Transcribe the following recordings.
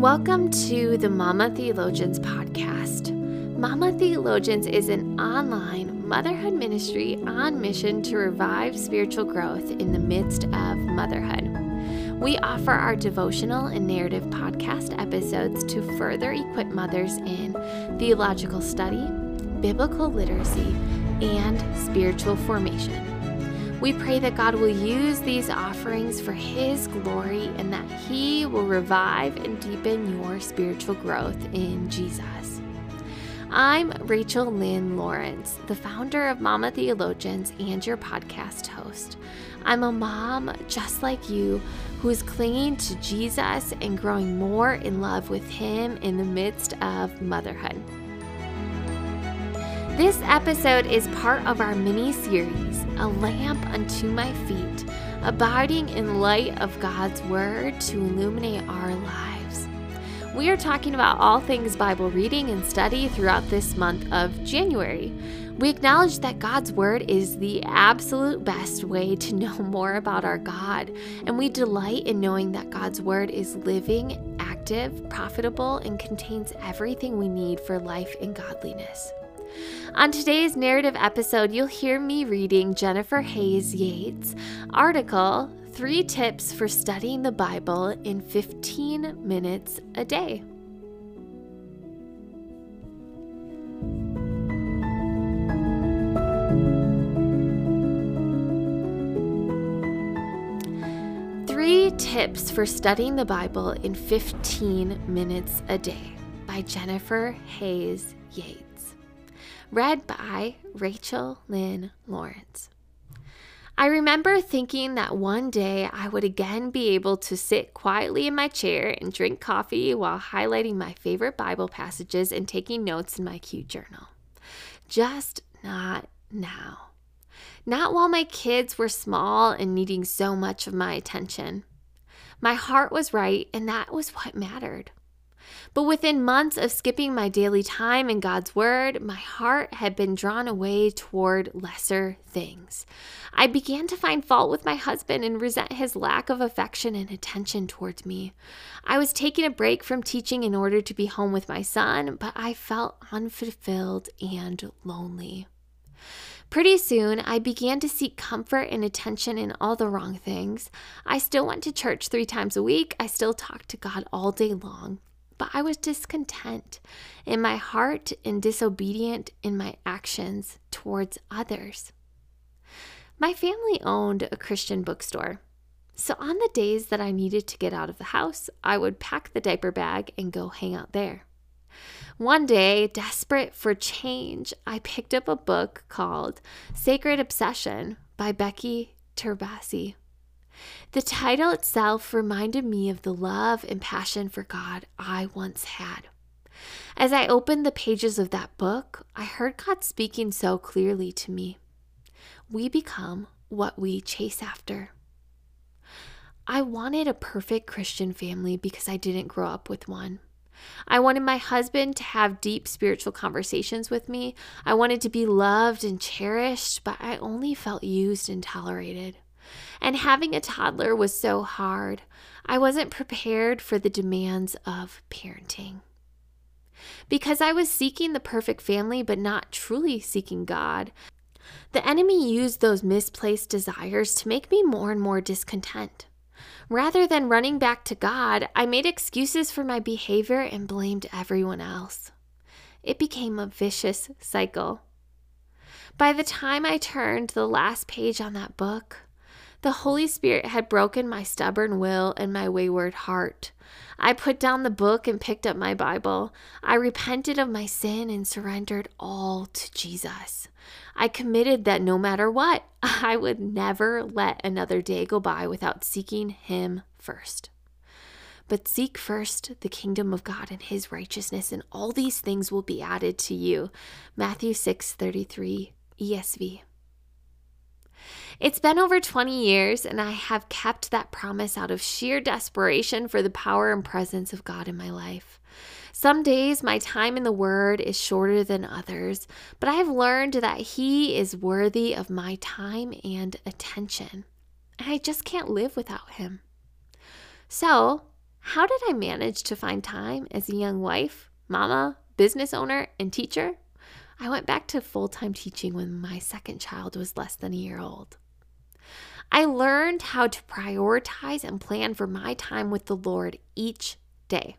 Welcome to the Mama Theologians podcast. Mama Theologians is an online motherhood ministry on mission to revive spiritual growth in the midst of motherhood. We offer our devotional and narrative podcast episodes to further equip mothers in theological study, biblical literacy, and spiritual formation. We pray that God will use these offerings for His glory and that He will revive and deepen your spiritual growth in Jesus. I'm Rachel Lynn Lawrence, the founder of Mama Theologians and your podcast host. I'm a mom just like you who is clinging to Jesus and growing more in love with Him in the midst of motherhood. This episode is part of our mini-series, A Lamp Unto My Feet, abiding in light of God's Word to illuminate our lives. We are talking about all things Bible reading and study throughout this month of January. We acknowledge that God's Word is the absolute best way to know more about our God, and we delight in knowing that God's Word is living, active, profitable, and contains everything we need for life and godliness. On today's narrative episode, you'll hear me reading Jennifer Hayes Yates' article, 3 Tips for Studying the Bible in 15 Minutes a Day. Tips for Studying the Bible in 15 Minutes a Day by Jennifer Hayes Yates. Read by Rachel Lynn Lawrence. I remember thinking that one day I would again be able to sit quietly in my chair and drink coffee while highlighting my favorite Bible passages and taking notes in my Q journal. Just not now. Not while my kids were small and needing so much of my attention. My heart was right, and that was what mattered. But within months of skipping my daily time in God's Word, my heart had been drawn away toward lesser things. I began to find fault with my husband and resent his lack of affection and attention towards me. I was taking a break from teaching in order to be home with my son, but I felt unfulfilled and lonely. Pretty soon, I began to seek comfort and attention in all the wrong things. I still went to church 3 times a week. I still talked to God all day long. But I was discontent in my heart and disobedient in my actions towards others. My family owned a Christian bookstore, so on the days that I needed to get out of the house, I would pack the diaper bag and go hang out there. One day, desperate for change, I picked up a book called Sacred Obsession by Becky Turbasi. The title itself reminded me of the love and passion for God I once had. As I opened the pages of that book, I heard God speaking so clearly to me. We become what we chase after. I wanted a perfect Christian family because I didn't grow up with one. I wanted my husband to have deep spiritual conversations with me. I wanted to be loved and cherished, but I only felt used and tolerated. And having a toddler was so hard. I wasn't prepared for the demands of parenting. Because I was seeking the perfect family but not truly seeking God, the enemy used those misplaced desires to make me more and more discontent. Rather than running back to God, I made excuses for my behavior and blamed everyone else. It became a vicious cycle. By the time I turned the last page on that book, the Holy Spirit had broken my stubborn will and my wayward heart. I put down the book and picked up my Bible. I repented of my sin and surrendered all to Jesus. I committed that no matter what, I would never let another day go by without seeking Him first. But seek first the kingdom of God and His righteousness, and all these things will be added to you. Matthew 6:33, ESV. It's been over 20 years, and I have kept that promise out of sheer desperation for the power and presence of God in my life. Some days my time in the Word is shorter than others, but I have learned that He is worthy of my time and attention, and I just can't live without Him. So How did I manage to find time as a young wife, mama, business owner, and teacher? I went back to full-time teaching when my second child was less than a year old. I learned how to prioritize and plan for my time with the Lord each day.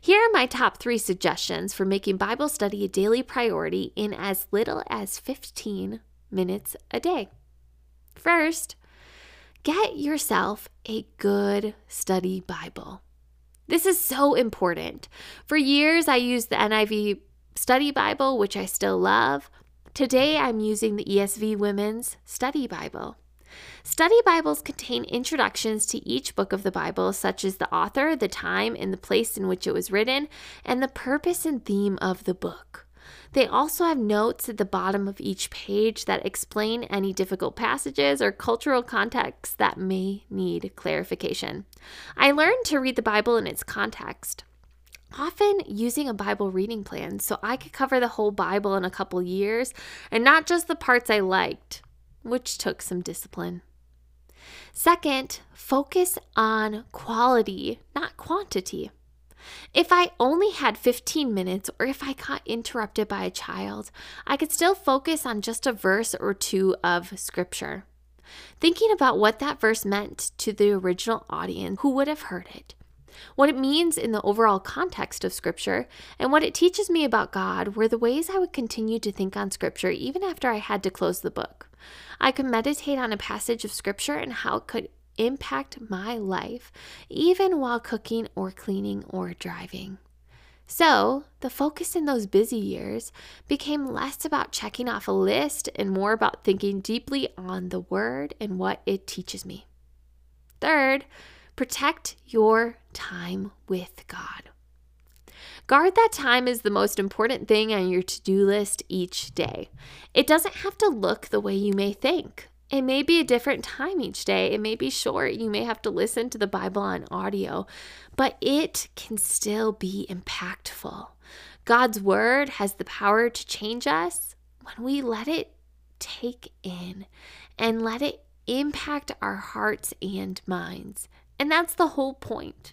Here are my top 3 suggestions for making Bible study a daily priority in as little as 15 minutes a day. First, get yourself a good study Bible. This is so important. For years, I used the NIV Study Bible, which I still love. Today, I'm using the ESV Women's Study Bible. Study Bibles contain introductions to each book of the Bible, such as the author, the time and the place in which it was written, and the purpose and theme of the book. They also have notes at the bottom of each page that explain any difficult passages or cultural contexts that may need clarification. I learned to read the Bible in its context, often using a Bible reading plan so I could cover the whole Bible in a couple years and not just the parts I liked, which took some discipline. Second, focus on quality, not quantity. If I only had 15 minutes or if I got interrupted by a child, I could still focus on just a verse or two of scripture, thinking about what that verse meant to the original audience who would have heard it, what it means in the overall context of scripture, and what it teaches me about God were the ways I would continue to think on scripture even after I had to close the book. I could meditate on a passage of scripture and how it could impact my life, even while cooking or cleaning or driving. So, the focus in those busy years became less about checking off a list and more about thinking deeply on the Word and what it teaches me. Third, protect your time with God. Guard that time is the most important thing on your to-do list each day. It doesn't have to look the way you may think. It may be a different time each day. It may be short. You may have to listen to the Bible on audio, but it can still be impactful. God's Word has the power to change us when we let it take in and let it impact our hearts and minds. And that's the whole point.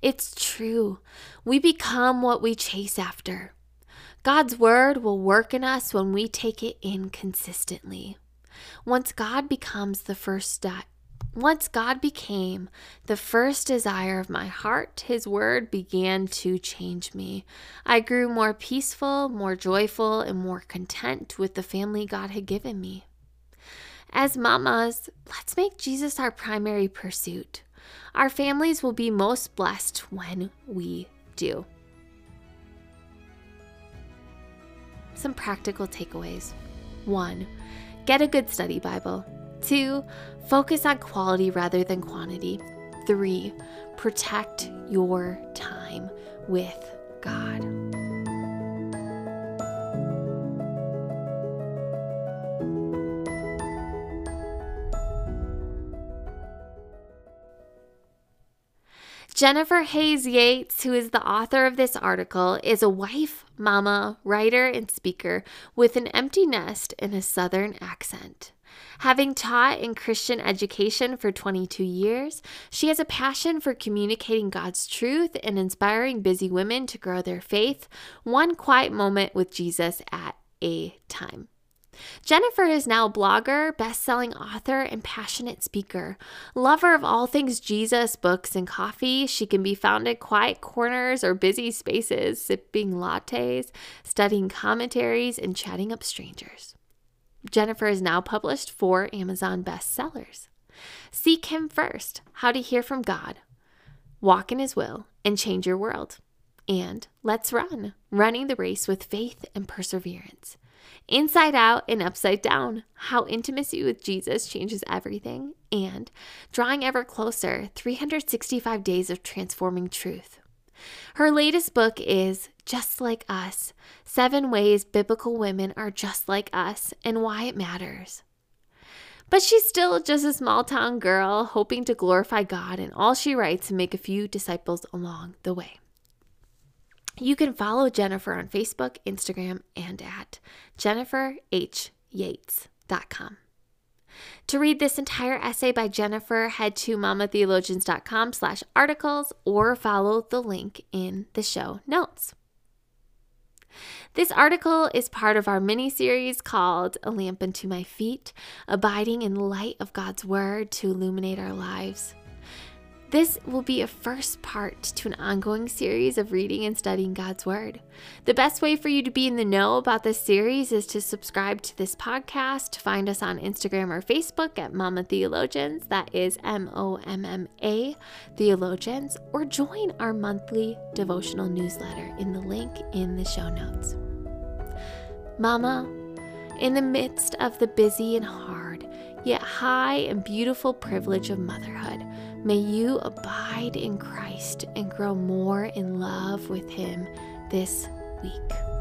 It's true. We become what we chase after. God's word will work in us when we take it in consistently. Once God became the first desire of my heart, His word began to change me. I grew more peaceful, more joyful, and more content with the family God had given me. As mamas, let's make Jesus our primary pursuit. Our families will be most blessed when we do. Some practical takeaways. 1, get a good study Bible. 2, focus on quality rather than quantity. 3, protect your time with God. Jennifer Hayes Yates, who is the author of this article, is a wife, mama, writer, and speaker with an empty nest and a Southern accent. Having taught in Christian education for 22 years, she has a passion for communicating God's truth and inspiring busy women to grow their faith, one quiet moment with Jesus at a time. Jennifer is now a blogger, best-selling author, and passionate speaker. Lover of all things Jesus, books, and coffee, she can be found at quiet corners or busy spaces, sipping lattes, studying commentaries, and chatting up strangers. Jennifer is now published 4 Amazon bestsellers: Seek Him First, How to Hear from God, Walk in His Will, and Change Your World, and Let's Run, Running the Race with Faith and Perseverance. Inside Out and Upside Down, How Intimacy with Jesus Changes Everything, and Drawing Ever Closer, 365 Days of Transforming Truth. Her latest book is Just Like Us, 7 Ways Biblical Women Are Just Like Us and Why It Matters. But she's still just a small-town girl hoping to glorify God in all she writes and make a few disciples along the way. You can follow Jennifer on Facebook, Instagram, and at JenniferHYates.com. To read this entire essay by Jennifer, head to mamatheologians.com/articles or follow the link in the show notes. This article is part of our mini-series called A Lamp Unto My Feet, Abiding in the Light of God's Word to Illuminate Our Lives. This will be a first part to an ongoing series of reading and studying God's Word. The best way for you to be in the know about this series is to subscribe to this podcast, find us on Instagram or Facebook at Mama Theologians, that is MOMMA Theologians, or join our monthly devotional newsletter in the link in the show notes. Mama, in the midst of the busy and hard, yet high and beautiful privilege of motherhood, may you abide in Christ and grow more in love with Him this week.